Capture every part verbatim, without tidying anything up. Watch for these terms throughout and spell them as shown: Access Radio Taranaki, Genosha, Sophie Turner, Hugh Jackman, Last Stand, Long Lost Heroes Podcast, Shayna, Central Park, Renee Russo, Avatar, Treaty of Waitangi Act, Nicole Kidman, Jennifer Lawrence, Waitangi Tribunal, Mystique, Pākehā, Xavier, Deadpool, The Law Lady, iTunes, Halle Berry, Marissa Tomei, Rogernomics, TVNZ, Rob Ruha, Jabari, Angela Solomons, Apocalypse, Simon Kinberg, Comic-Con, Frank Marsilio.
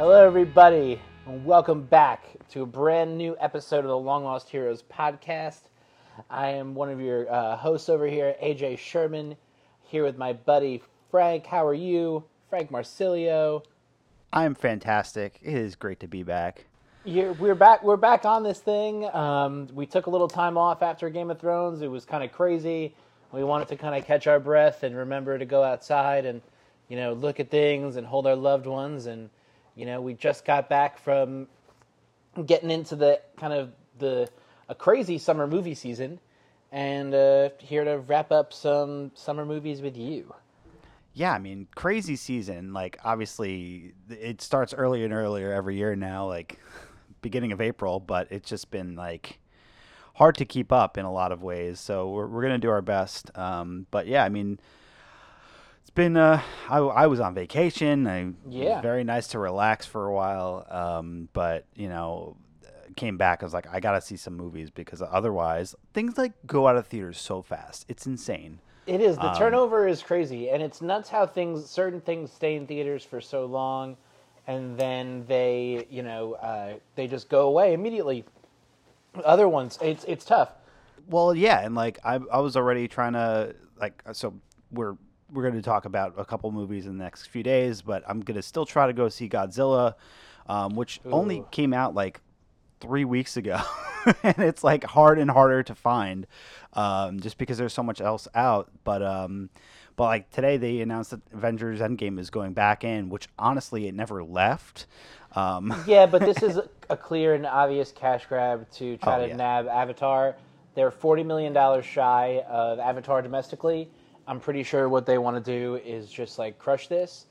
Hello, everybody, and welcome back to a brand new episode of the Long Lost Heroes Podcast. I am one of your uh, hosts over here, A J Sherman, here with my buddy Frank. How are you? Frank Marsilio. I'm fantastic. It is great to be back. You're, we're back. We're back on this thing. Um, we took a little time off after Game of Thrones. It was kind of crazy. We wanted to kind of catch our breath and remember to go outside and, you know, look at things and hold our loved ones. And, you know, we just got back from getting into the kind of the a crazy summer movie season, and uh, here to wrap up some summer movies with you. Yeah, I mean, crazy season. Like, obviously, it starts earlier and earlier every year now, like beginning of April, but it's just been, like, hard to keep up in a lot of ways. So we're, we're going to do our best. Um, but, yeah, I mean, it's been uh, – I, I was on vacation. I, yeah. It was very nice to relax for a while. Um, but, you know, came back. I was like, I got to see some movies because otherwise things, like, go out of theaters so fast. It's insane. It is. The turnover um, is crazy, and it's nuts how things, certain things stay in theaters for so long, and then they, you know, uh, they just go away immediately. Other ones, it's it's tough. Well, yeah, and like I I was already trying to like so we're we're going to talk about a couple movies in the next few days, but I'm going to still try to go see Godzilla, um, which Ooh. only came out like three weeks ago. And it's like hard and harder to find, um, just because there's so much else out. But um, but like today they announced that Avengers Endgame is going back in, which honestly it never left. Um. Yeah, but this is a clear and obvious cash grab to try oh, to yeah. nab Avatar. They're forty million dollars shy of Avatar domestically. I'm pretty sure what they want to do is just like crush this.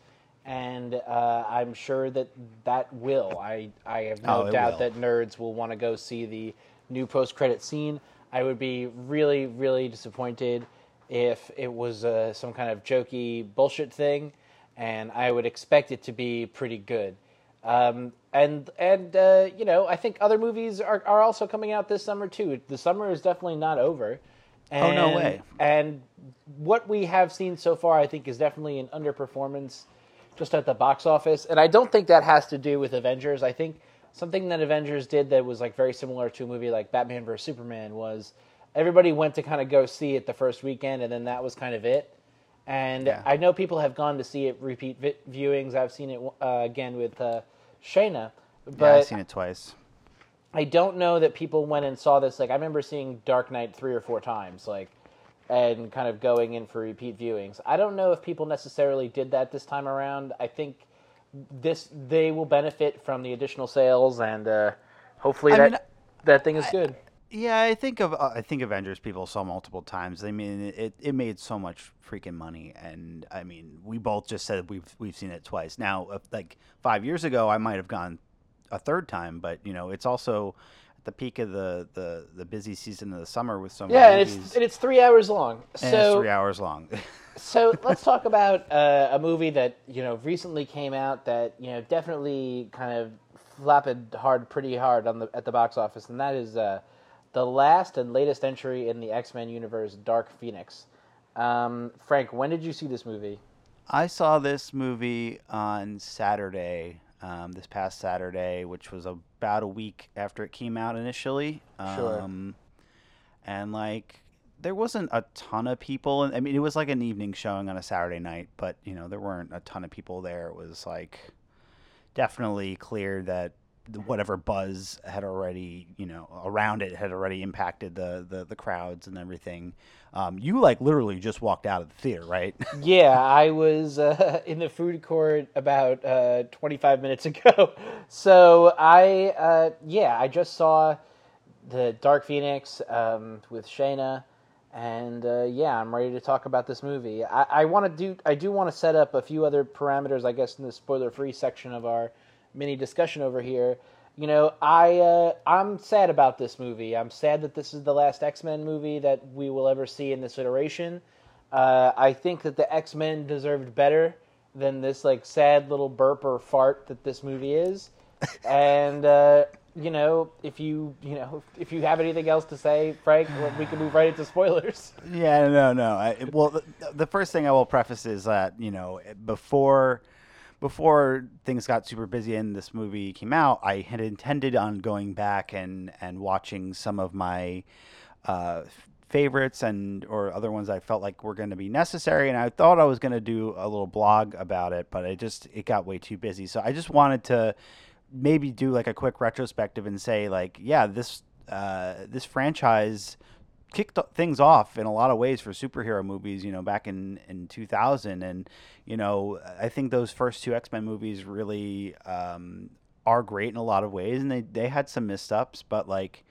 And uh, I'm sure that that will. I, I have no oh, doubt will. that nerds will want to go see the new post-credit scene. I would be really, really disappointed if it was uh, some kind of jokey bullshit thing, and I would expect it to be pretty good. Um, and, and uh, you know, I think other movies are, are also coming out this summer, too. The summer is definitely not over. And, oh, no way. And what we have seen so far, I think, is definitely an underperformance just at the box office. And I don't think that has to do with Avengers. I think something that Avengers did that was like very similar to a movie like Batman versus Superman was everybody went to kind of go see it the first weekend, and then that was kind of it. And yeah. I know people have gone to see it, repeat vi- viewings. I've seen it uh, again with uh, Shayna. But yeah, I've seen it twice. I don't know that people went and saw this. Like, I remember seeing Dark Knight three or four times, like, and kind of going in for repeat viewings. I don't know if people necessarily did that this time around. I think this they will benefit from the additional sales, and uh, hopefully I that mean, that thing is I, good. Yeah, I think of uh, I think Avengers people saw multiple times. I mean, it, it made so much freaking money, and I mean, we both just said we've we've seen it twice. Now, if, like five years ago, I might have gone a third time, but you know, it's also the peak of the, the, the busy season of the summer with so many yeah, movies. Yeah, and it's, and it's three hours long. So, and it's three hours long. So let's talk about uh, a movie that, you know, recently came out that, you know, definitely kind of flopped hard, pretty hard on the at the box office, and that is uh, the last and latest entry in the X-Men universe, Dark Phoenix. Um, Frank, when did you see this movie? I saw this movie on Saturday. Um, this past Saturday, which was about a week after it came out initially. Um, sure. And, like, there wasn't a ton of people. I mean, it was like an evening showing on a Saturday night, but, you know, there weren't a ton of people there. It was, like, definitely clear that whatever buzz had already, you know, around it had already impacted the, the, the crowds and everything. Um, you, like, literally just walked out of the theater, right? Yeah, I was uh, in the food court about uh, twenty-five minutes ago. So I, uh, yeah, I just saw the Dark Phoenix um, with Shayna, and uh, yeah, I'm ready to talk about this movie. I, I want to do, I do want to set up a few other parameters, I guess, in the spoiler-free section of our mini discussion over here. You know, I uh, I'm sad about this movie. I'm sad that this is the last X-Men movie that we will ever see in this iteration. Uh, I think that the X-Men deserved better than this like sad little burp or fart that this movie is. And uh, you know, if you you know if you have anything else to say, Frank, we can move right into spoilers. Yeah, no, no. I, well, the, the first thing I will preface is that, you know, before. before things got super busy and this movie came out, I had intended on going back and, and watching some of my uh, favorites and or other ones I felt like were going to be necessary. And I thought I was going to do a little blog about it, but it just it got way too busy. So I just wanted to maybe do like a quick retrospective and say like, yeah, this uh, this franchise kicked things off in a lot of ways for superhero movies, you know, back in, in two thousand. And, you know, I think those first two X-Men movies really um, are great in a lot of ways. And they, they had some missteps, but like,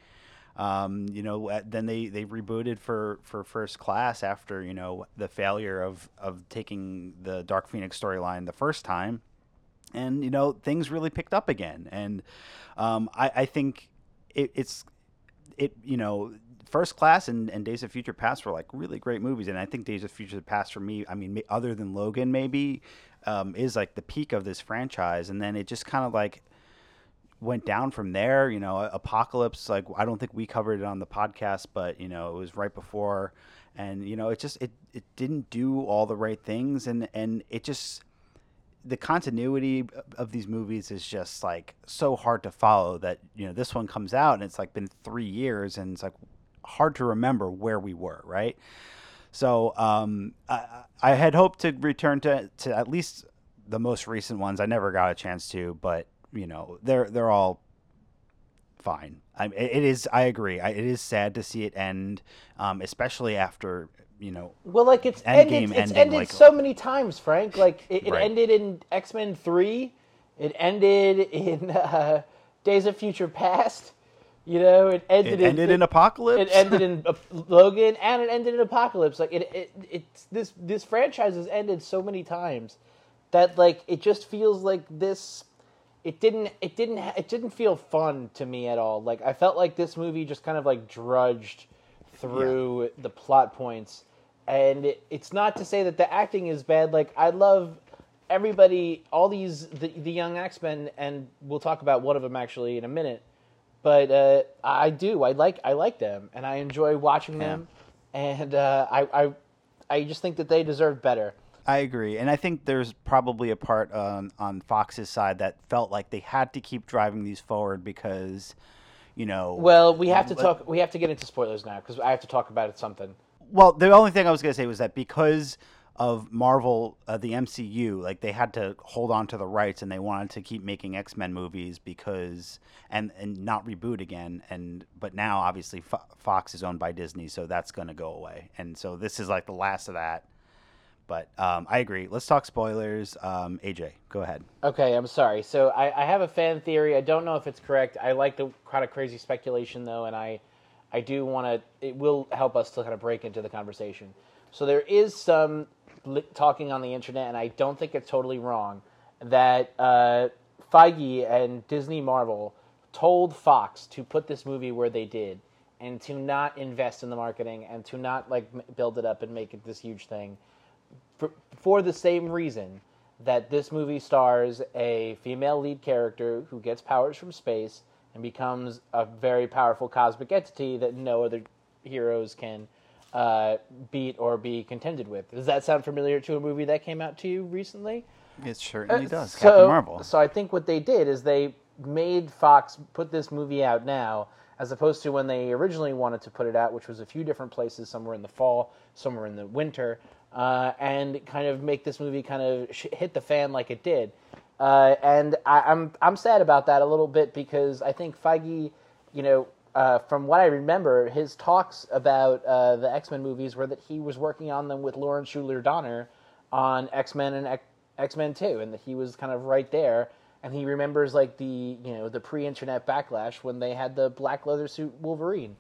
um, you know, then they, they rebooted for, for First Class after, you know, the failure of, of taking the Dark Phoenix storyline the first time. And, you know, things really picked up again. And um, I, I think it, it's, it, you know, First Class and, and Days of Future Past were like really great movies. And I think Days of Future Past for me, I mean, other than Logan maybe, um, is like the peak of this franchise. And then it just kind of like went down from there, you know, Apocalypse, like, I don't think we covered it on the podcast, but you know, it was right before and you know, it just, it, it didn't do all the right things. And, and it just, the continuity of these movies is just like so hard to follow that, you know, this one comes out and it's like been three years and it's like, hard to remember where we were, right? So um, I, I had hoped to return to, to at least the most recent ones. I never got a chance to, but you know, they're they're all fine. I, it is, I agree. I, it is sad to see it end, um, especially after you know. Well, like it's ended. It's ended like, so many times, Frank. Like it, it right. ended in X-Men three. It ended in uh, Days of Future Past. You know, it ended. It in, ended it, in Apocalypse. It ended in uh, Logan, and it ended in Apocalypse. Like it, it, it's this this franchise has ended so many times that like it just feels like this. It didn't. It didn't. It didn't feel fun to me at all. Like I felt like this movie just kind of like drudged through yeah. the plot points, and it, it's not to say that the acting is bad. Like I love everybody, all these the, the young X-Men, and we'll talk about one of them actually in a minute. But uh, I do. I like I like them, and I enjoy watching them, yeah. and uh, I, I I just think that they deserve better. I agree, and I think there's probably a part um, on Fox's side that felt like they had to keep driving these forward because, you know. Well, we have um, to talk. We have to get into spoilers now because I have to talk about it something. Well, the only thing I was going to say was that because of Marvel, uh, the M C U, like they had to hold on to the rights and they wanted to keep making X-Men movies because, and, and not reboot again. And, but now obviously Fo- Fox is owned by Disney, so that's going to go away. And so this is like the last of that, but, um, I agree. Let's talk spoilers. Um, A J, go ahead. Okay. I'm sorry. So I, I have a fan theory. I don't know if it's correct. I like the kind of crazy speculation though. And I, I do want to, it will help us to kind of break into the conversation. So there is some talking on the internet, and I don't think it's totally wrong, that uh, Feige and Disney Marvel told Fox to put this movie where they did and to not invest in the marketing and to not like build it up and make it this huge thing for, for the same reason that this movie stars a female lead character who gets powers from space and becomes a very powerful cosmic entity that no other heroes can Uh, beat or be contended with. Does that sound familiar to a movie that came out to you recently? It certainly uh, does, so, Captain Marvel. So I think what they did is they made Fox put this movie out now, as opposed to when they originally wanted to put it out, which was a few different places, somewhere in the fall, somewhere in the winter, uh, and kind of make this movie kind of sh- hit the fan like it did. Uh, and I, I'm I'm sad about that a little bit because I think Feige, you know, Uh, from what I remember, his talks about uh, the X-Men movies were that he was working on them with Lauren Schuler Donner on X-Men and X- X-Men two, and that he was kind of right there. And he remembers like the you know the pre-internet backlash when they had the black leather suit Wolverine.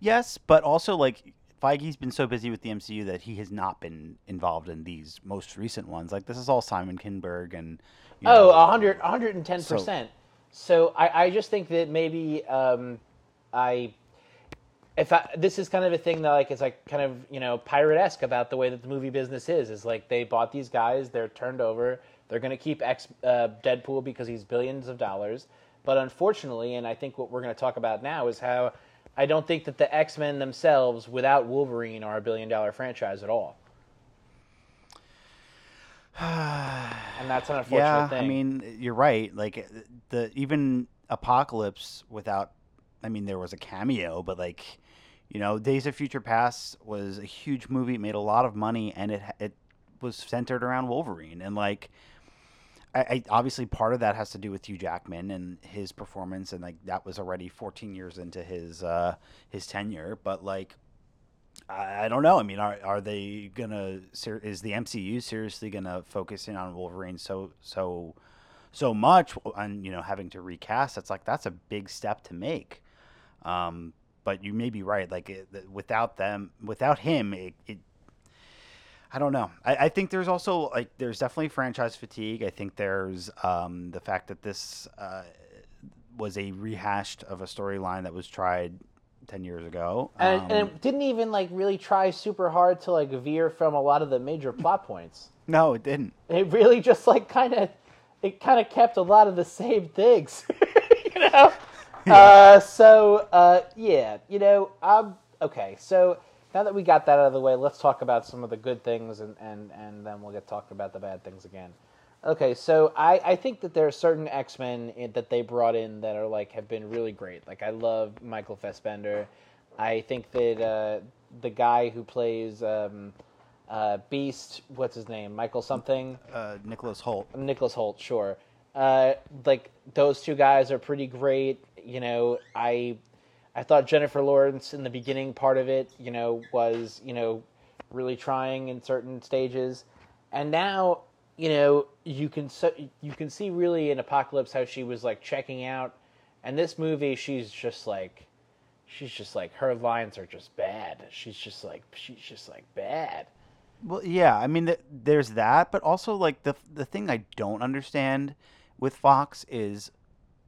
Yes, but also like Feige's been so busy with the M C U that he has not been involved in these most recent ones. Like this is all Simon Kinberg and you know, oh, one hundred, one hundred ten percent. So, so I, I just think that maybe. Um, I, if I, this is kind of a thing that like, it's like kind of, you know, pirate-esque about the way that the movie business is, is like they bought these guys, they're turned over, they're going to keep ex, uh, Deadpool because he's billions of dollars. But unfortunately, and I think what we're going to talk about now is how I don't think that the X-Men themselves without Wolverine are a billion dollar franchise at all. And that's an unfortunate yeah, thing. Yeah, I mean, you're right. Like, the even Apocalypse without, I mean, there was a cameo, but, like, you know, Days of Future Past was a huge movie. It made a lot of money, and it it was centered around Wolverine. And, like, I, I obviously part of that has to do with Hugh Jackman and his performance, and, like, that was already fourteen years into his uh, his tenure. But, like, I, I don't know. I mean, are are they gonna? Ser- is the M C U seriously gonna focus in on Wolverine so so so much? And, you know, having to recast, that's like that's a big step to make. Um, But you may be right. Like it, without them, without him, it, it I don't know. I, I think there's also like there's definitely franchise fatigue. I think there's um, the fact that this uh, was a rehashed of a storyline that was tried ten years ago, and, um, and it didn't even like really try super hard to like veer from a lot of the major plot points. No, it didn't. It really just like kind of it kind of kept a lot of the same things, you know. Yeah. Uh, so, uh, yeah, you know, um, okay, so now that we got that out of the way, let's talk about some of the good things, and, and, and then we'll get talking about the bad things again. Okay, so I, I think that there are certain X-Men in, that they brought in that are, like, have been really great. Like, I love Michael Fassbender. I think that, uh, the guy who plays, um, uh, Beast, what's his name, Michael something? Uh, Nicholas Hoult. Nicholas Hoult, sure. Uh, like, those two guys are pretty great. You know, I I thought Jennifer Lawrence in the beginning part of it, you know, was, you know, really trying in certain stages. And now, you know, you can so, you can see really in Apocalypse how she was, like, checking out. And this movie, she's just, like, she's just, like, her lines are just bad. She's just, like, she's just, like, bad. Well, yeah, I mean, th- there's that. But also, like, the the thing I don't understand with Fox is...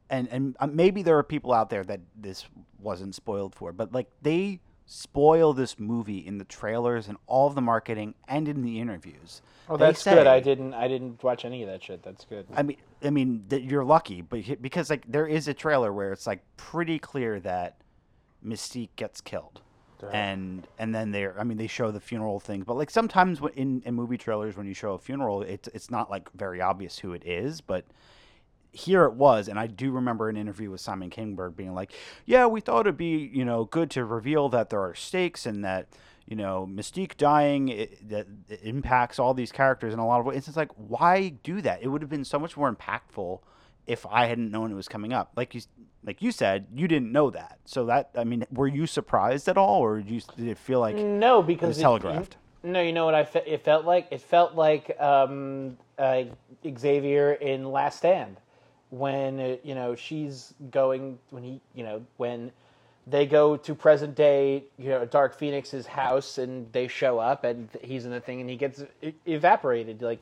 And and maybe there are people out there that this wasn't spoiled for, but like they spoil this movie in the trailers and all of the marketing and in the interviews. Oh, that's say, good. I didn't I didn't watch any of that shit. That's good. I mean, I mean you're lucky, but because like there is a trailer where it's like pretty clear that Mystique gets killed, Damn. and and then they I mean they show the funeral thing, but like sometimes in in movie trailers when you show a funeral, it's it's not like very obvious who it is, but. Here it was, and I do remember an interview with Simon Kinberg being like, yeah, we thought it'd be, you know, good to reveal that there are stakes and that, you know, Mystique dying, it, that it impacts all these characters in a lot of ways. It's like, why do that? It would have been so much more impactful if I hadn't known it was coming up. Like you like you said, you didn't know that. So that, I mean, were you surprised at all, or did, you, did it feel like no, because it was telegraphed? It, no, you know what I fe- it felt like? It felt like um, uh, Xavier in Last Stand. When, you know, she's going, when he, you know, when they go to present day, you know, Dark Phoenix's house and they show up and he's in the thing and he gets evaporated. Like,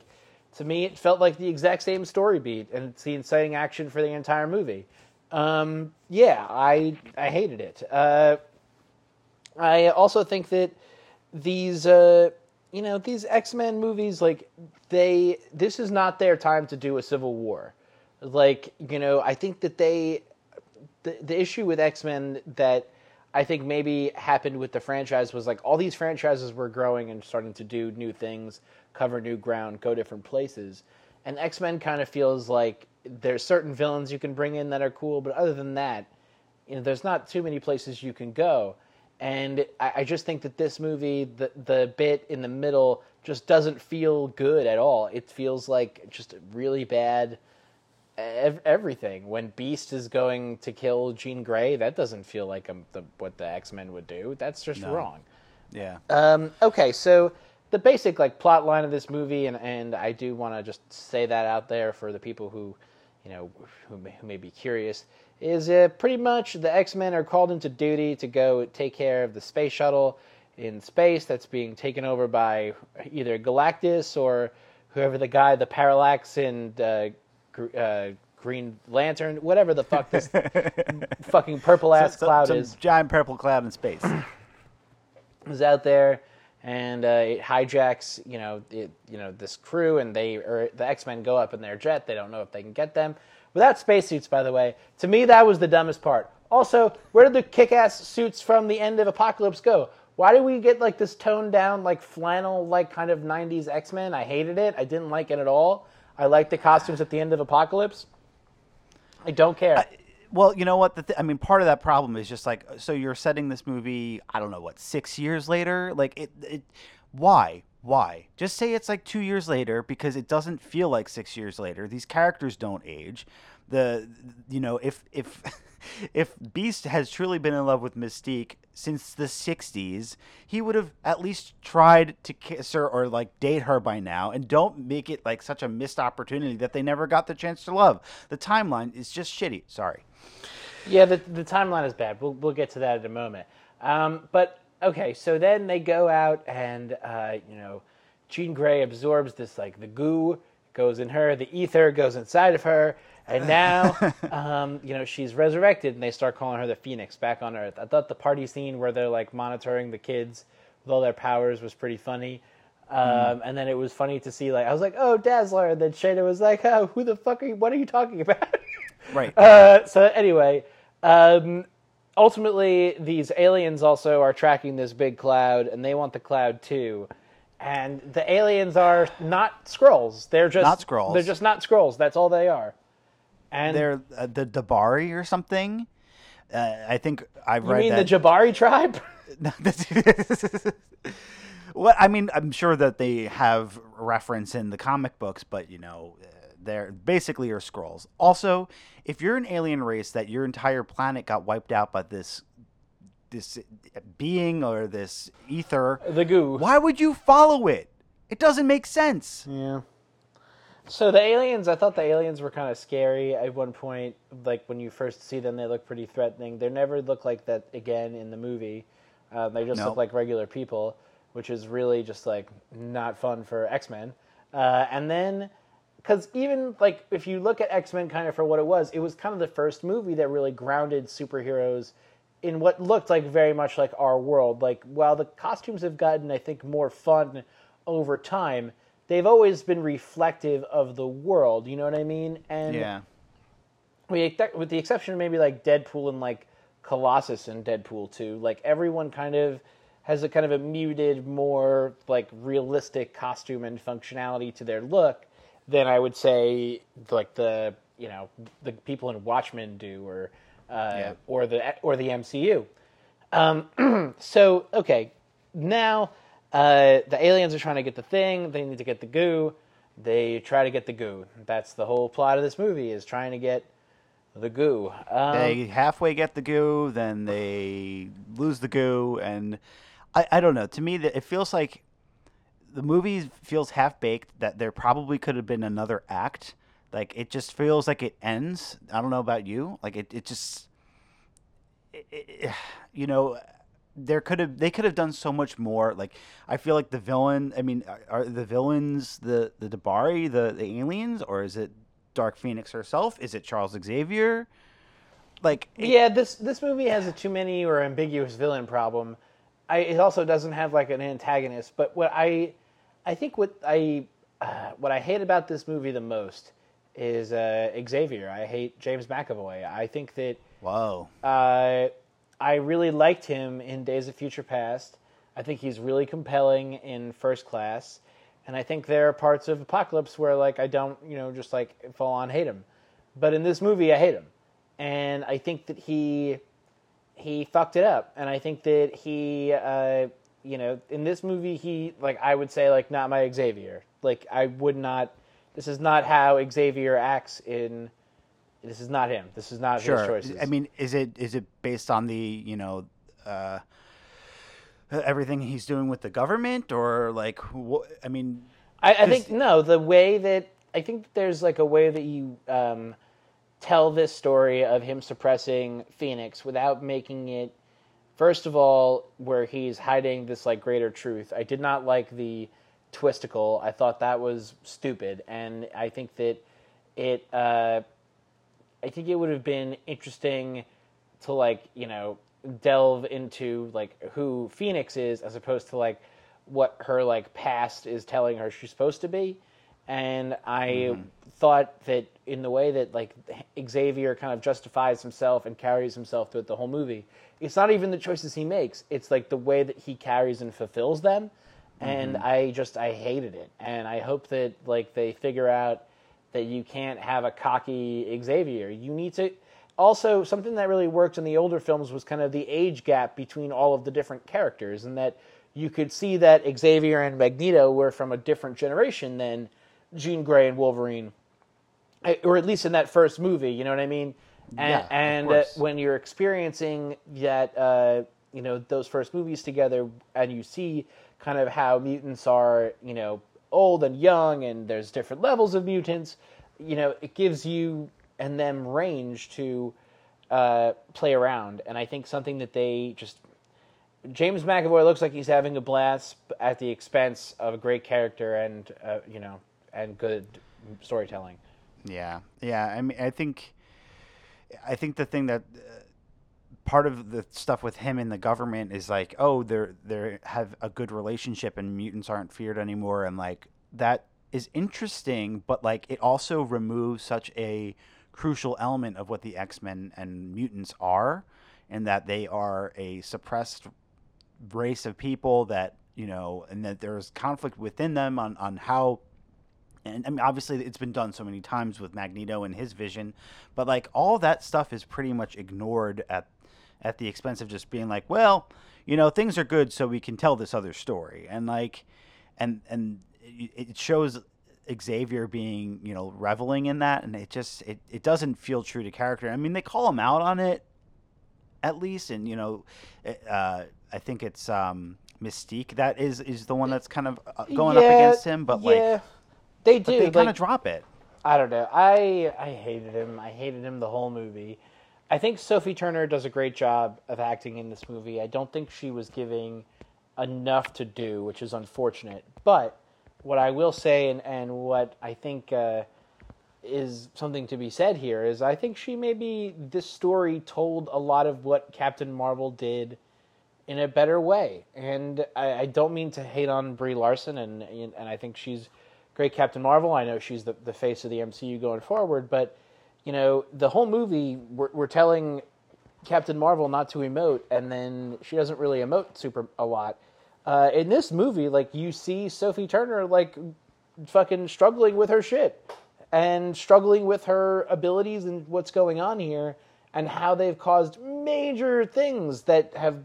to me, it felt like the exact same story beat, and it's the inciting action for the entire movie. Um, yeah, I I hated it. Uh, I also think that these, uh, you know, these X-Men movies, like, they, this is not their time to do a Civil War. Like, you know, I think that they, the, the issue with X-Men that I think maybe happened with the franchise was like all these franchises were growing and starting to do new things, cover new ground, go different places. And X-Men kind of feels like there's certain villains you can bring in that are cool, but other than that, you know, there's not too many places you can go. And I, I just think that this movie, the the bit in the middle just doesn't feel good at all. It feels like just really bad... everything. When Beast is going to kill Jean Grey, that doesn't feel like a, the, what the X-Men would do. That's just no. wrong. Yeah. Um, okay, so the basic like plot line of this movie, and, and I do want to just say that out there for the people who, you know, who may, who may be curious, is uh, pretty much the X-Men are called into duty to go take care of the space shuttle in space that's being taken over by either Galactus or whoever the guy, the Parallax and... Uh, Uh, Green Lantern, whatever the fuck this fucking purple-ass so, so, cloud some is. Giant purple cloud in space. Is out there, and uh, it hijacks, you know, it, you know, this crew, and they, or the X-Men go up in their jet. They don't know if they can get them. Without spacesuits, by the way. To me, that was the dumbest part. Also, where did the kick-ass suits from the end of Apocalypse go? why did we get like this toned down, like flannel, like kind of nineties X-Men? I hated it. I didn't like it at all. I liked the costumes at the end of Apocalypse. I don't care. I, well, you know what? The th- I mean, part of that problem is just like, so you're setting this movie, I don't know, what, six years later? Like, it, it why? Why? Just say it's like two years later, because it doesn't feel like six years later. These characters don't age. The, you know, if if if Beast has truly been in love with Mystique since the sixties, he would have at least tried to kiss her or like date her by now, and don't make it like such a missed opportunity that they never got the chance to love. The timeline is just shitty. Sorry. Yeah, the the timeline is bad. We'll we'll get to that in a moment. Um, but. Okay, so then they go out and, uh, you know, Jean Grey absorbs this, like, the goo goes in her, the ether goes inside of her, and now, um, you know, she's resurrected, and they start calling her the Phoenix, back on Earth. I thought the party scene where they're, like, monitoring the kids with all their powers was pretty funny. Um, mm. And then it was funny to see, like, I was like, oh, Dazzler, and then Shayna was like, oh, who the fuck are you, what are you talking about? Right. Uh, so anyway, um... ultimately, these aliens also are tracking this big cloud, and they want the cloud too. And the aliens are not Skrulls; they're just not Skrulls. They're just not Skrulls. That's all they are. And they're uh, the Jabari or something. Uh, I think I've you read. You mean that. The Jabari tribe? Well, I mean, I'm sure that they have reference in the comic books, but you know. Uh, They're basically are Skrulls. Also, if you're an alien race that your entire planet got wiped out by this this being or this ether, the goo, why would you follow it? It doesn't make sense. Yeah. So the aliens, I thought the aliens were kind of scary at one point. Like when you first see them, they look pretty threatening. They never look like that again in the movie. Um, they just nope. look like regular people, which is really just like not fun for X-Men. Uh, and then. Because even, like, if you look at X-Men kind of for what it was, it was kind of the first movie that really grounded superheroes in what looked like very much like our world. Like, while the costumes have gotten, I think, more fun over time, they've always been reflective of the world, you know what I mean? And yeah. we, with the exception of maybe, like, Deadpool and, like, Colossus in Deadpool two, like, everyone kind of has a kind of a muted, more, like, realistic costume and functionality to their look. Then I would say, like the you know the people in Watchmen do, or uh, yeah. or the or the M C U. Um, so okay, now uh, the aliens are trying to get the thing. They need to get the goo. They try to get the goo. That's the whole plot of this movie: is trying to get the goo. Um, they halfway get the goo, then they lose the goo, and I, I don't know. To me, it feels like. The movie feels half-baked, that there probably could have been another act. Like, it just feels like it ends. I don't know about you. Like, it, it just... It, it, you know, there could have they could have done so much more. Like, I feel like the villain... I mean, are the villains the, the Jabari, the, the aliens? Or is it Dark Phoenix herself? Is it Charles Xavier? Like... It, yeah, this, this movie has a too many or ambiguous villain problem. I, it also doesn't have, like, an antagonist. But what I... I think what I uh, what I hate about this movie the most is uh, Xavier. I hate James McAvoy. I think that Whoa. Uh, I really liked him in Days of Future Past. I think he's really compelling in First Class, and I think there are parts of Apocalypse where like I don't you know just like full on hate him, but in this movie I hate him, and I think that he he fucked it up, and I think that he. Uh, You know, in this movie, he, like, I would say, like, not my Xavier. Like, I would not, this is not how Xavier acts in, this is not him. This is not sure. his choices. I mean, is it is it based on the, you know, uh, everything he's doing with the government? Or, like, wh- I mean. I, I think, no, the way that, I think there's, like, a way that you um, tell this story of him suppressing Phoenix without making it. First of all, where he's hiding this, like, greater truth. I did not like the twisticle. I thought that was stupid. And I think that it, uh, I think it would have been interesting to, like, you know, delve into, like, who Phoenix is as opposed to, like, what her, like, past is telling her she's supposed to be. And I mm-hmm. thought that in the way that like Xavier kind of justifies himself and carries himself throughout the whole movie, it's not even the choices he makes. It's like the way that he carries and fulfills them. Mm-hmm. And I just, I hated it. And I hope that like they figure out that you can't have a cocky Xavier. You need to... Also, something that really worked in the older films was kind of the age gap between all of the different characters, and that you could see that Xavier and Magneto were from a different generation than Jean Grey and Wolverine, or at least in that first movie, you know what I mean? And, yeah, and uh, when you're experiencing that, uh, you know, those first movies together, and you see kind of how mutants are, you know, old and young, and there's different levels of mutants, you know, it gives you and them range to uh, play around. And I think something that they just... James McAvoy looks like he's having a blast at the expense of a great character and uh, you know and good storytelling. Yeah, yeah. I mean, I think, I think the thing that uh, part of the stuff with him and the government is like, oh, they're they have a good relationship and mutants aren't feared anymore, and like that is interesting, but like it also removes such a crucial element of what the X-Men and mutants are, and that they are a suppressed race of people that, you know, and that there's conflict within them on, on how, and I mean, obviously it's been done so many times with Magneto and his vision, but like all that stuff is pretty much ignored at, at the expense of just being like, well, you know, things are good, so we can tell this other story. And like, and, and it shows Xavier being, you know, reveling in that. And it just, it, it doesn't feel true to character. I mean, they call him out on it at least. And, you know, uh, I think it's um, Mystique that is, is the one that's kind of going yeah, up against him, but yeah, like they do, they kind of like, drop it. I don't know. I I hated him. I hated him the whole movie. I think Sophie Turner does a great job of acting in this movie. I don't think she was giving enough to do, which is unfortunate. But what I will say, and, and what I think uh, is something to be said here, is I think she maybe this story told a lot of what Captain Marvel did in a better way. And I, I don't mean to hate on Brie Larson, and and I think she's great Captain Marvel. I know she's the, the face of the M C U going forward, but, you know, the whole movie, we're, we're telling Captain Marvel not to emote, and then she doesn't really emote super a lot. Uh, in this movie, like, you see Sophie Turner, like, fucking struggling with her shit, and struggling with her abilities and what's going on here, and how they've caused major things that have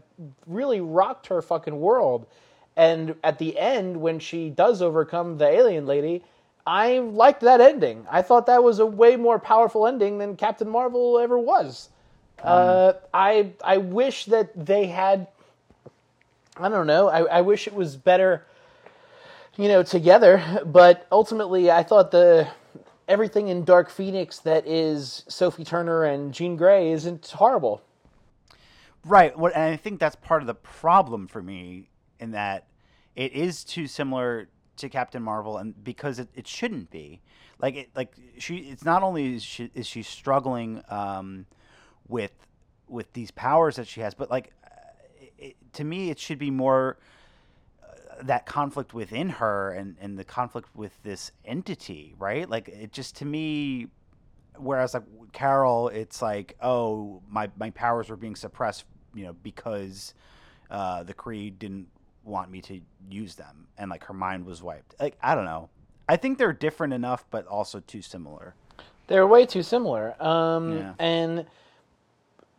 really rocked her fucking world. And at the end, when she does overcome the alien lady, I liked that ending. I thought that was a way more powerful ending than Captain Marvel ever was. Um, uh, I I wish that they had... I don't know. I, I wish it was better, you know, together. But ultimately, I thought the... everything in Dark Phoenix that is Sophie Turner and Jean Grey isn't horrible. Right. Well, and I think that's part of the problem for me, in that it is too similar to Captain Marvel, and because it, it shouldn't be. Like, it, like she, it's not only is she, is she struggling um, with with these powers that she has, but like it, to me, it should be more that conflict within her and, and the conflict with this entity, right? Like, it just, to me, whereas like Carol, it's like, oh, my, my powers were being suppressed, you know, because uh, the Kree didn't want me to use them. And like her mind was wiped. Like, I don't know. I think they're different enough, but also too similar. They're way too similar. Um, yeah. And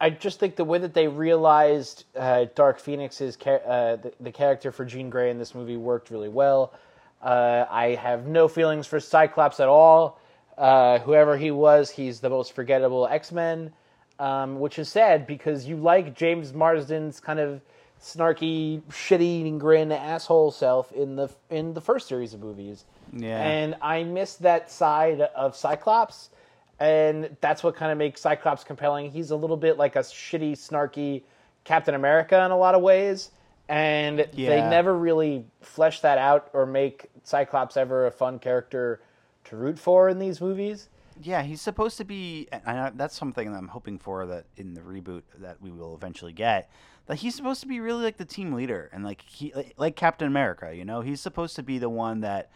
I just think the way that they realized uh, Dark Phoenix's char- uh, the, the character for Jean Grey in this movie worked really well. Uh, I have no feelings for Cyclops at all. Uh, whoever he was, he's the most forgettable X-Men, um, which is sad because you like James Marsden's kind of snarky, shit-eating grin asshole self in the in the first series of movies. Yeah, and I miss that side of Cyclops. And that's what kind of makes Cyclops compelling. He's a little bit like a shitty, snarky Captain America in a lot of ways. And yeah. They never really flesh that out or make Cyclops ever a fun character to root for in these movies. Yeah, he's supposed to be... And I, that's something that I'm hoping for that in the reboot that we will eventually get. That he's supposed to be really like the team leader. And like he, like Captain America, you know? He's supposed to be the one that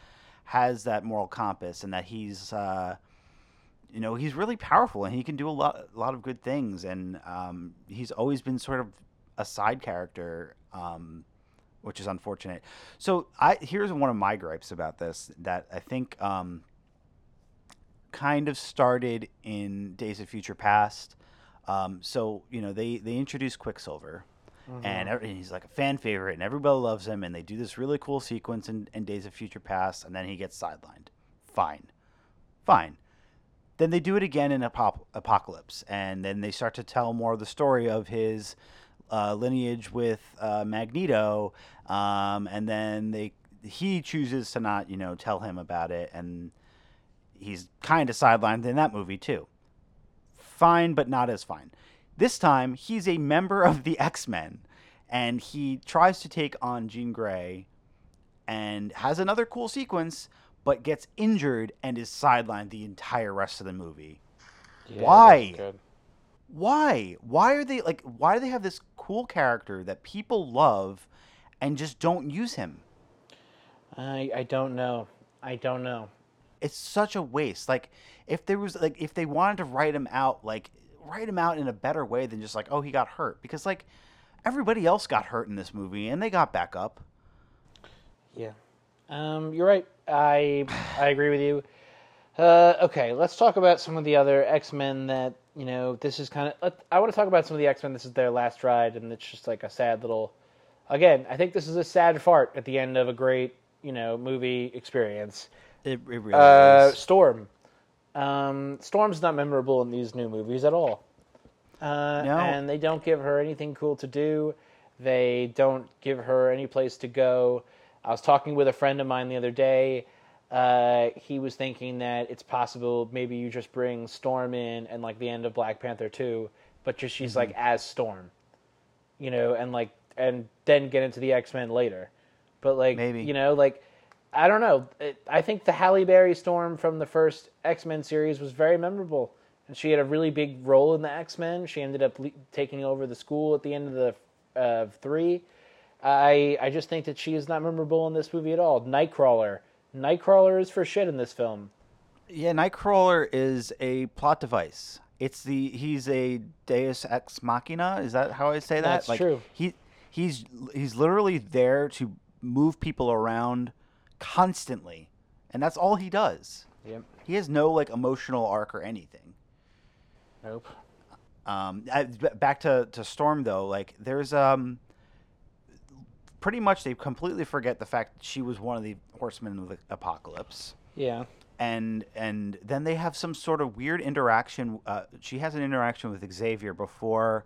has that moral compass, and that he's, uh, you know, he's really powerful and he can do a lot, a lot of good things. And um, he's always been sort of a side character, um, which is unfortunate. So I here's one of my gripes about this that I think um, kind of started in Days of Future Past. Um, so, you know, they, they introduced Quicksilver. Mm-hmm. And, every, and he's like a fan favorite, and everybody loves him. And they do this really cool sequence in, in Days of Future Past, and then he gets sidelined. Fine, fine. Then they do it again in Apop- Apocalypse, and then they start to tell more of the story of his uh, lineage with uh, Magneto. Um, and then they he chooses to not, you know, tell him about it, and he's kind of sidelined in that movie too. Fine, but not as fine. This time, he's a member of the X-Men, and he tries to take on Jean Grey and has another cool sequence, but gets injured and is sidelined the entire rest of the movie. Yeah, why? Why? Why are they like? Why do they have this cool character that people love and just don't use him? I I don't know. I don't know. It's such a waste. Like, if there was like, if they wanted to write him out, like. write him out in a better way than just like, oh, he got hurt. Because, like, everybody else got hurt in this movie, and they got back up. Yeah. Um, you're right. I I agree with you. Uh, okay, let's talk about some of the other X-Men that, you know, this is kind of... I want to talk about some of the X-Men. This is their last ride, and it's just, like, a sad little... Again, I think this is a sad fart at the end of a great, you know, movie experience. It, it really uh, is. Storm. Um, Storm's not memorable in these new movies at all. Uh, no. And they don't give her anything cool to do. They don't give her any place to go. I was talking with a friend of mine the other day. Uh, he was thinking that it's possible maybe you just bring Storm in and, like, the end of Black Panther two, but just she's, mm-hmm. like, as Storm. You know, and, like, and then get into the X-Men later. But, like, maybe. you know, like... I don't know. It, I think the Halle Berry Storm from the first X-Men series was very memorable. And she had a really big role in the X-Men. She ended up le- taking over the school at the end of the uh, three. I I just think that she is not memorable in this movie at all. Nightcrawler. Nightcrawler is for shit in this film. Yeah, Nightcrawler is a plot device. It's the he's a Deus Ex Machina. Is that how I say that? That's like, true. He he's he's literally there to move people around constantly, and that's all he does. Yep. He has no like emotional arc or anything. Nope. Um, I, b- back to, to Storm though, like there's um, pretty much they completely forget the fact that she was one of the Horsemen of the Apocalypse. Yeah. And and then they have some sort of weird interaction. Uh, she has an interaction with Xavier before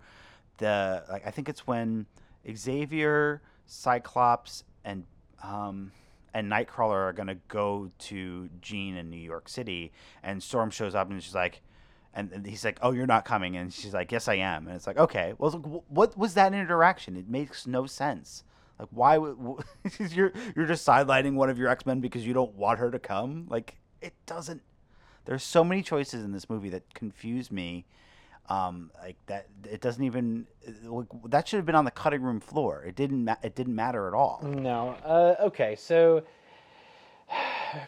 the like I think it's when Xavier, Cyclops, and um. and Nightcrawler are going to go to Jean in New York City, and Storm shows up, and she's like, and, and he's like, oh, you're not coming. And she's like, yes, I am. And it's like, okay, well, like, what was that interaction? It makes no sense. Like, why would you're, you're just sidelining one of your X-Men because you don't want her to come. Like it doesn't, there's so many choices in this movie that confuse me. Um, like that, it doesn't even like, that should have been on the cutting room floor. It didn't. Ma- it didn't matter at all. No. Uh, okay. So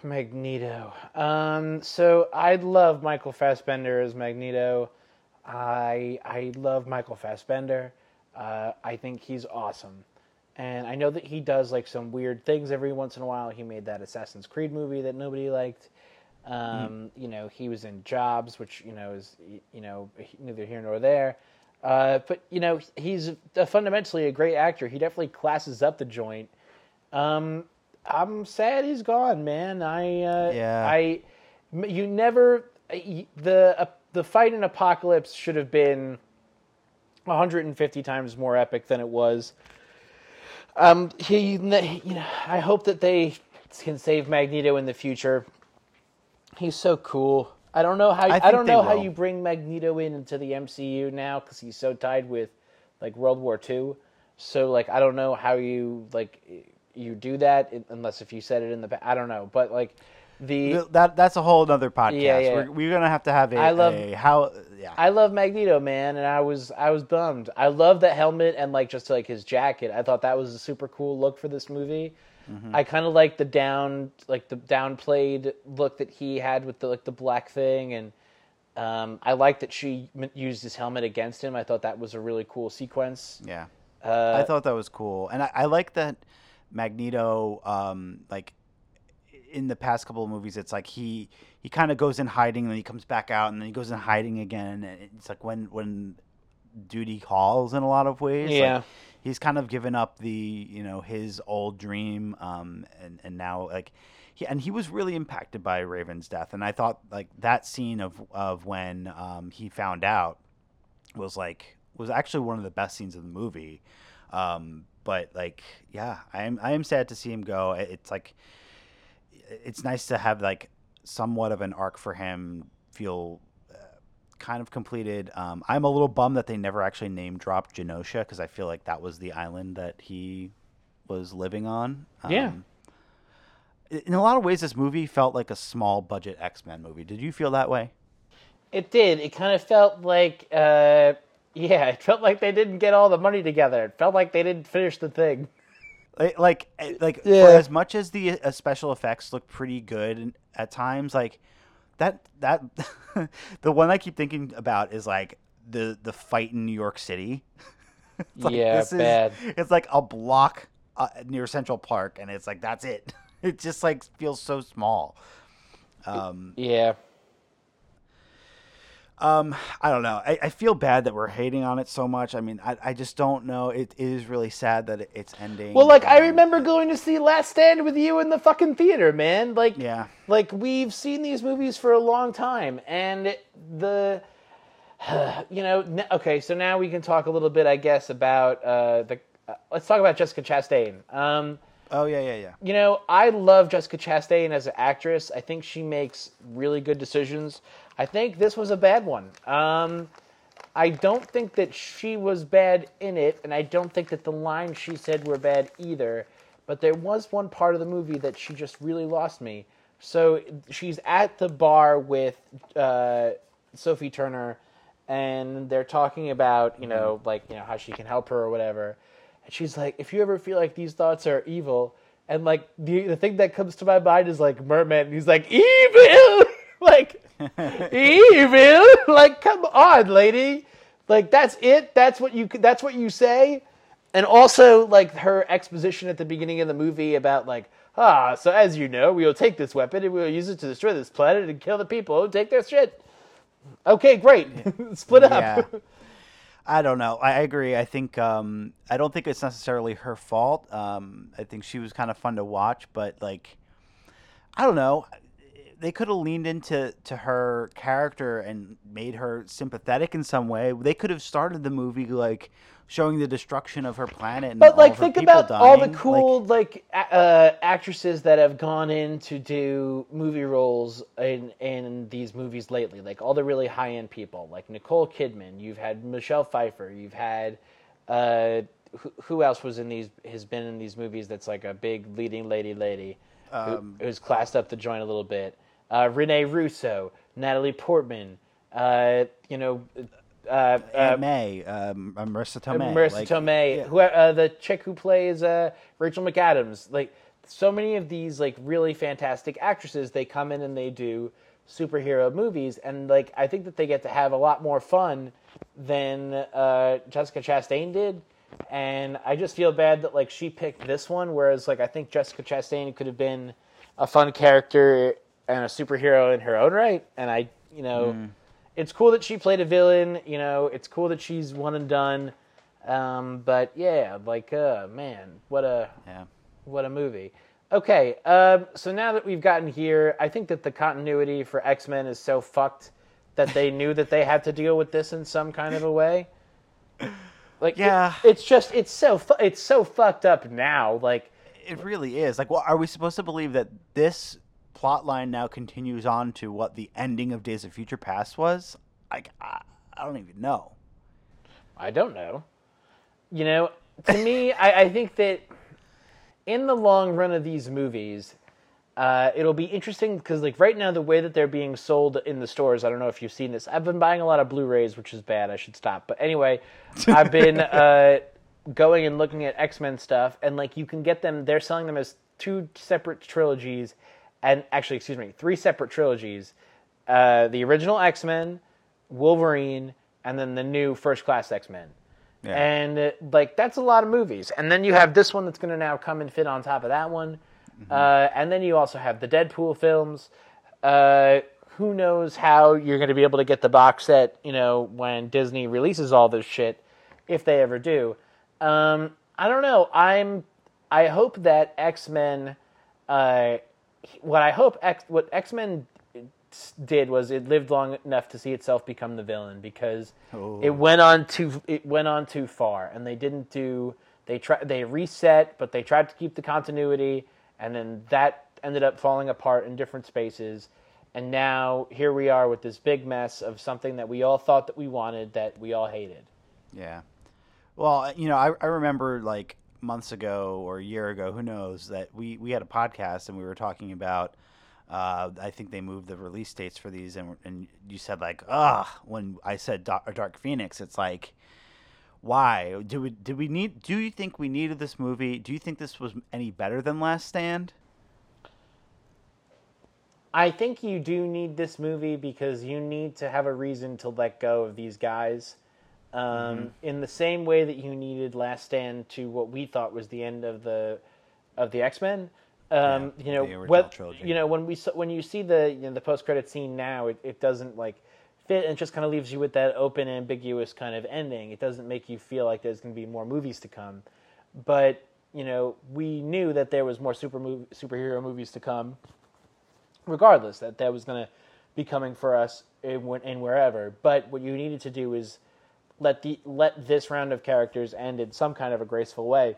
Magneto. Um, so I love Michael Fassbender as Magneto. I I love Michael Fassbender. Uh, I think he's awesome, and I know that he does like some weird things every once in a while. He made that Assassin's Creed movie that nobody liked. Um, you know, he was in Jobs, which, you know, is, you know, neither here nor there. Uh, but, you know, he's a fundamentally a great actor. He definitely classes up the joint. Um, I'm sad he's gone, man. I, uh, yeah. I, you never, the, uh, the fight in Apocalypse should have been one hundred fifty times more epic than it was. Um, he, you know, I hope that they can save Magneto in the future. He's so cool. I don't know how I, I don't know will. how you bring Magneto in into the M C U now because he's so tied with like World War Two. So like I don't know how you like you do that unless if you said it in the I don't know. But like the that that's a whole other podcast. Yeah, yeah. We're, we're gonna have to have a, I love, a how yeah. I love Magneto, man, and I was I was bummed. I love that helmet and like just like his jacket. I thought that was a super cool look for this movie. Mm-hmm. I kind of like the down, like the downplayed look that he had with the like the black thing, and um, I like that she used his helmet against him. I thought that was a really cool sequence. Yeah, uh, I thought that was cool, and I, I like that Magneto, um, like in the past couple of movies, it's like he he kind of goes in hiding, and then he comes back out, and then he goes in hiding again. And it's like when when duty calls in a lot of ways. Yeah. Like, he's kind of given up the, you know, his old dream, um, and, and now, like, he, and he was really impacted by Raven's death. And I thought, like, that scene of, of when um, he found out was, like, was actually one of the best scenes of the movie. Um, but, like, yeah, I am, I am sad to see him go. It's, like, it's nice to have, like, somewhat of an arc for him feel kind of completed. um I'm a little bummed that they never actually name dropped Genosha, because I feel like that was the island that he was living on. Um, yeah, in a lot of ways this movie felt like a small budget X-Men movie. Did you feel that way? It did. It kind of felt like uh yeah it felt like they didn't get all the money together. It felt like they didn't finish the thing. Like like yeah. For as much as the uh, special effects look pretty good at times, like That that the one I keep thinking about is like the the fight in New York City. It's like, yeah, this is, bad. It's like a block uh, near Central Park, and it's like that's it. It just like feels so small. Um, yeah. Um, I don't know. I, I feel bad that we're hating on it so much. I mean, I, I just don't know. It, it is really sad that it, it's ending. Well, like, um, I remember going to see Last Stand with you in the fucking theater, man. Like, yeah. Like, we've seen these movies for a long time. And the, you know, okay, so now we can talk a little bit, I guess, about uh, the, uh, let's talk about Jessica Chastain. Um, oh, yeah, yeah, yeah. You know, I love Jessica Chastain as an actress. I think she makes really good decisions. I think this was a bad one. Um, I don't think that she was bad in it, and I don't think that the lines she said were bad either, but there was one part of the movie that she just really lost me. So she's at the bar with uh, Sophie Turner, and they're talking about, you know, like, you know, how she can help her or whatever. And she's like, if you ever feel like these thoughts are evil, and, like, the, the thing that comes to my mind is, like, Merman, and he's like, evil! Like... Evil, like, come on, lady, like, that's it, that's what you that's what you say. And also, like, her exposition at the beginning of the movie about, like, ah so as you know, we will take this weapon and we will use it to destroy this planet and kill the people who take their shit. Okay, great. Split up. Yeah. I don't know. I agree. I think um I don't think it's necessarily her fault. um I think she was kind of fun to watch, but, like, I don't know. They could have leaned into to her character and made her sympathetic in some way. They could have started the movie, like, showing the destruction of her planet. And but, like, think about dying. All the cool, like, like uh, actresses that have gone in to do movie roles in, in these movies lately. Like, all the really high-end people. Like, Nicole Kidman. You've had Michelle Pfeiffer. You've had... Uh, who, who else was in these? Has been in these movies that's, like, a big leading lady lady um, who, who's classed up the joint a little bit. Uh, Renee Russo, Natalie Portman, uh, you know, uh, uh, Aunt May, um, Marissa Tomei, Marissa like, Tomei, yeah. who uh, the chick who plays uh, Rachel McAdams. Like, so many of these, like, really fantastic actresses, they come in and they do superhero movies, and, like, I think that they get to have a lot more fun than uh, Jessica Chastain did. And I just feel bad that, like, she picked this one, whereas, like, I think Jessica Chastain could have been a fun character and a superhero in her own right. And I, you know, mm. It's cool that she played a villain, you know, it's cool that she's one and done. Um, but yeah, like, uh, man, what a, yeah. what a movie. Okay. Um, so now that we've gotten here, I think that the continuity for X-Men is so fucked that they knew that they had to deal with this in some kind of a way. Like, yeah, it, it's just, it's so, fu- it's so fucked up now. Like, it really is. Like, well, are we supposed to believe that this plot line now continues on to what the ending of Days of Future Past was? Like, I, I don't even know. I don't know. You know, to me, I, I think that in the long run of these movies, uh, it'll be interesting because, like, right now, the way that they're being sold in the stores, I don't know if you've seen this. I've been buying a lot of Blu-rays, which is bad. I should stop. But anyway, I've been uh, going and looking at X-Men stuff, and, like, you can get them. They're selling them as two separate trilogies, and actually, excuse me, three separate trilogies. Uh, the original X-Men, Wolverine, and then the new First Class X-Men. Yeah. And, uh, like, that's a lot of movies. And then you have this one that's going to now come and fit on top of that one. Mm-hmm. Uh, and then you also have the Deadpool films. Uh, who knows how you're going to be able to get the box set, you know, when Disney releases all this shit, if they ever do. Um, I don't know. I'm... I hope that X-Men... Uh, what I hope... X, what X-Men... did was it lived long enough to see itself become the villain, because oh. it went on too it went on too far, and they didn't do they try they reset, but they tried to keep the continuity, and then that ended up falling apart in different spaces, and now here we are with this big mess of something that we all thought that we wanted, that we all hated. Yeah. Well, you know, I, I remember like months ago or a year ago, who knows, that we we had a podcast and we were talking about Uh, I think they moved the release dates for these, and and you said like, ah, when I said Dark Phoenix, it's like, why do we do we need? Do you think we needed this movie? Do you think this was any better than Last Stand? I think you do need this movie because you need to have a reason to let go of these guys, um, mm-hmm. in the same way that you needed Last Stand to what we thought was the end of the of the X-Men. Um, yeah, you know, what, you know, when we when you see the you know, the post credit scene now, it, it doesn't like fit, and it just kind of leaves you with that open, ambiguous kind of ending. It doesn't make you feel like there's going to be more movies to come. But you know, we knew that there was more super movie, superhero movies to come, regardless that that was going to be coming for us and wherever. But what you needed to do is let the let this round of characters end in some kind of a graceful way,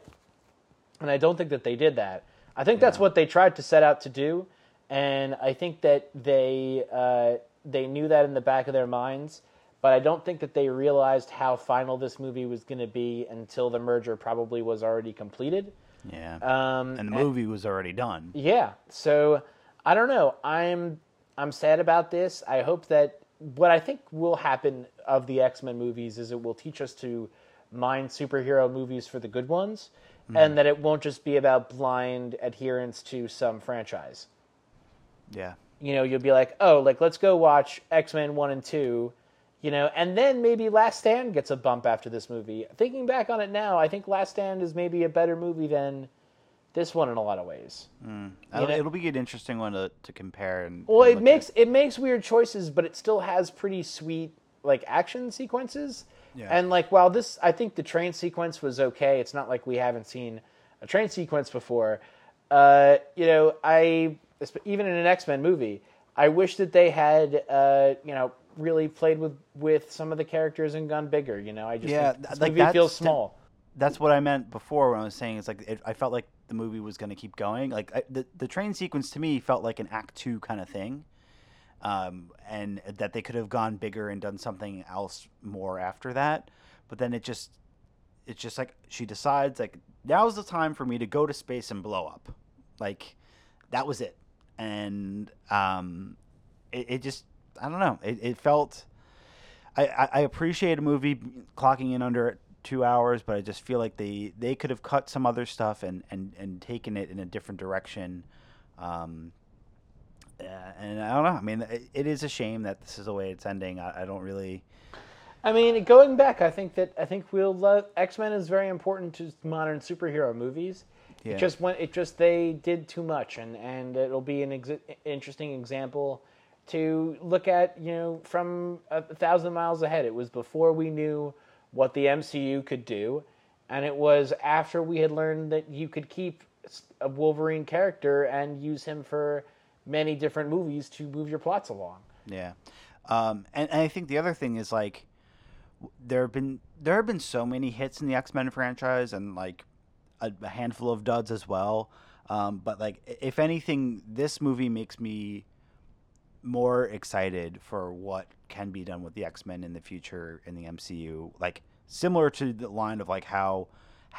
and I don't think that they did that. I think that's yeah. what they tried to set out to do, and I think that they uh, they knew that in the back of their minds, but I don't think that they realized how final this movie was going to be until the merger probably was already completed. Yeah, um, and the movie and, was already done. Yeah, so I don't know. I'm I'm sad about this. I hope that what I think will happen of the X-Men movies is it will teach us to mine superhero movies for the good ones. Mm-hmm. And that it won't just be about blind adherence to some franchise. Yeah. You know, you'll be like, oh, like, let's go watch X-Men one and two, you know, and then maybe Last Stand gets a bump after this movie. Thinking back on it now, I think Last Stand is maybe a better movie than this one in a lot of ways. Mm. You know? It'll be an interesting one to, to compare. And, well, and it makes at... it makes weird choices, but it still has pretty sweet, like, action sequences. Yeah. And, like, while this, I think the train sequence was okay. It's not like we haven't seen a train sequence before. Uh, you know, I, even in an X-Men movie, I wish that they had, uh, you know, really played with, with some of the characters and gone bigger. You know, I just yeah, think this like movie feels small. That's what I meant before when I was saying it's like, it, I felt like the movie was going to keep going. Like, I, the, the train sequence to me felt like an act two kind of thing. Um, and that they could have gone bigger and done something else more after that. But then it just, it's just like, she decides like, now's the time for me to go to space and blow up. Like, that was it. And, um, it, it just, I don't know. It, it felt, I, I, I appreciate a movie clocking in under two hours, but I just feel like they, they could have cut some other stuff and, and, and taken it in a different direction. Um, Uh, and I don't know. I mean, it, it is a shame that this is the way it's ending. I, I don't really. I mean, going back, I think that I think we'll love X-Men is very important to modern superhero movies. Yeah. It just went. It just they did too much, and, and it'll be an ex- interesting example to look at. You know, from a thousand miles ahead. It was before we knew what the M C U could do, and it was after we had learned that you could keep a Wolverine character and use him for many different movies to move your plots along. Yeah. Um, and, and I think the other thing is like, there have been, there have been so many hits in the X-Men franchise and like a, a handful of duds as well. Um, but like, if anything, this movie makes me more excited for what can be done with the X-Men in the future in the M C U, like similar to the line of like how,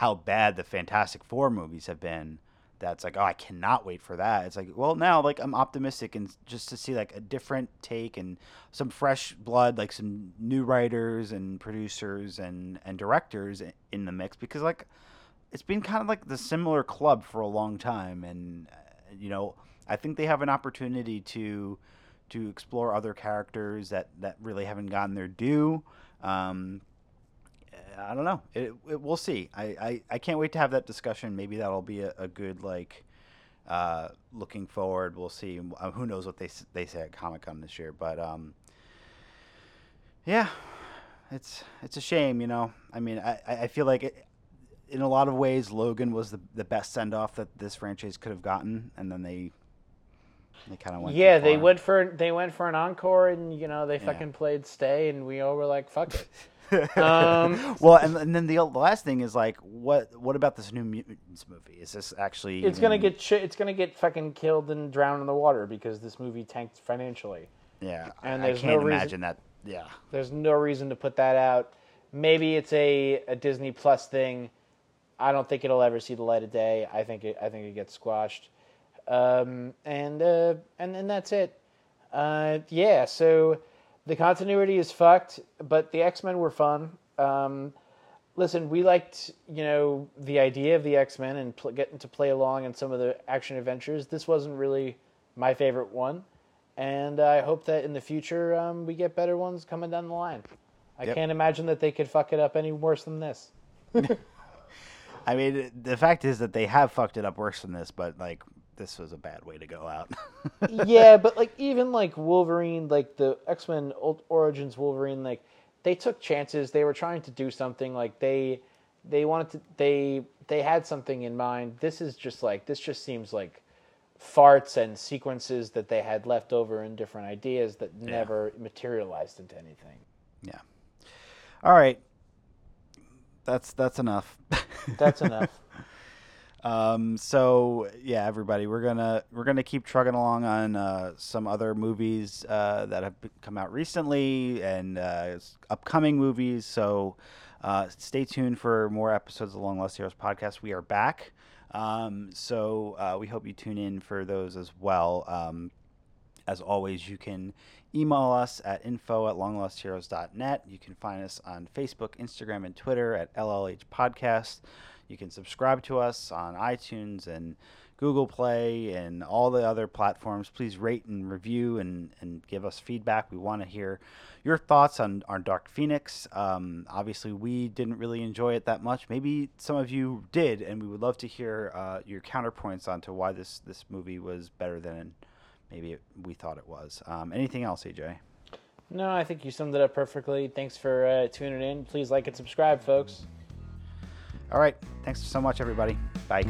how bad the Fantastic Four movies have been. That's like, oh, I cannot wait for that. It's like, well, now, like, I'm optimistic and just to see, like, a different take and some fresh blood, like, some new writers and producers and, and directors in the mix because, like, it's been kind of like the similar club for a long time, and uh, you know, I think they have an opportunity to to explore other characters that, that really haven't gotten their due. Um, I don't know. It, it, we'll see. I, I, I can't wait to have that discussion. Maybe that'll be a, a good, like, uh, looking forward. We'll see. Uh, who knows what they they say at Comic-Con this year. But, um, yeah, it's it's a shame, you know. I mean, I, I feel like it, in a lot of ways, Logan was the, the best send-off that this franchise could have gotten, and then they... They kind of went. Yeah, they went for they went for an encore, and you know they yeah. fucking played Stay, and we all were like, "Fuck it." um, well, and, and then the, the last thing is like, what what about this New Mutants movie? Is this actually? It's even... gonna get ch- it's gonna get fucking killed and drowned in the water because this movie tanked financially. Yeah, and I, I can't no imagine reason, that. Yeah, there's no reason to put that out. Maybe it's a, a Disney Plus thing. I don't think it'll ever see the light of day. I think it, I think it gets squashed. Um, and, uh, and, and that's it. Uh, yeah, so the continuity is fucked, but the X-Men were fun. Um, listen, we liked, you know, the idea of the X-Men and pl- getting to play along in some of the action adventures. This wasn't really my favorite one. And I hope that in the future, um, we get better ones coming down the line. I yep. can't imagine that they could fuck it up any worse than this. I mean, the fact is that they have fucked it up worse than this, but like, this was a bad way to go out. Yeah, but like even like Wolverine, like the X-Men Origins Wolverine, like they took chances. They were trying to do something. Like they, they wanted to. They they had something in mind. This is just like this. Just seems like farts and sequences that they had left over and different ideas that yeah. never materialized into anything. Yeah. All right. That's that's enough. That's enough. Um, so yeah, everybody, we're gonna, we're gonna keep trugging along on, uh, some other movies, uh, that have come out recently and, uh, upcoming movies. So, uh, stay tuned for more episodes of Long Lost Heroes Podcast. We are back. Um, so, uh, we hope you tune in for those as well. Um, as always, you can email us at info at longlostheroes dot net. You can find us on Facebook, Instagram, and Twitter at L L H Podcast. You can subscribe to us on iTunes and Google Play and all the other platforms. Please rate and review and, and give us feedback. We want to hear your thoughts on, on Dark Phoenix. Um, obviously, we didn't really enjoy it that much. Maybe some of you did, and we would love to hear uh, your counterpoints onto why this, this movie was better than maybe it, we thought it was. Um, anything else, A J? No, I think you summed it up perfectly. Thanks for uh, tuning in. Please like and subscribe, folks. All right. Thanks so much, everybody. Bye.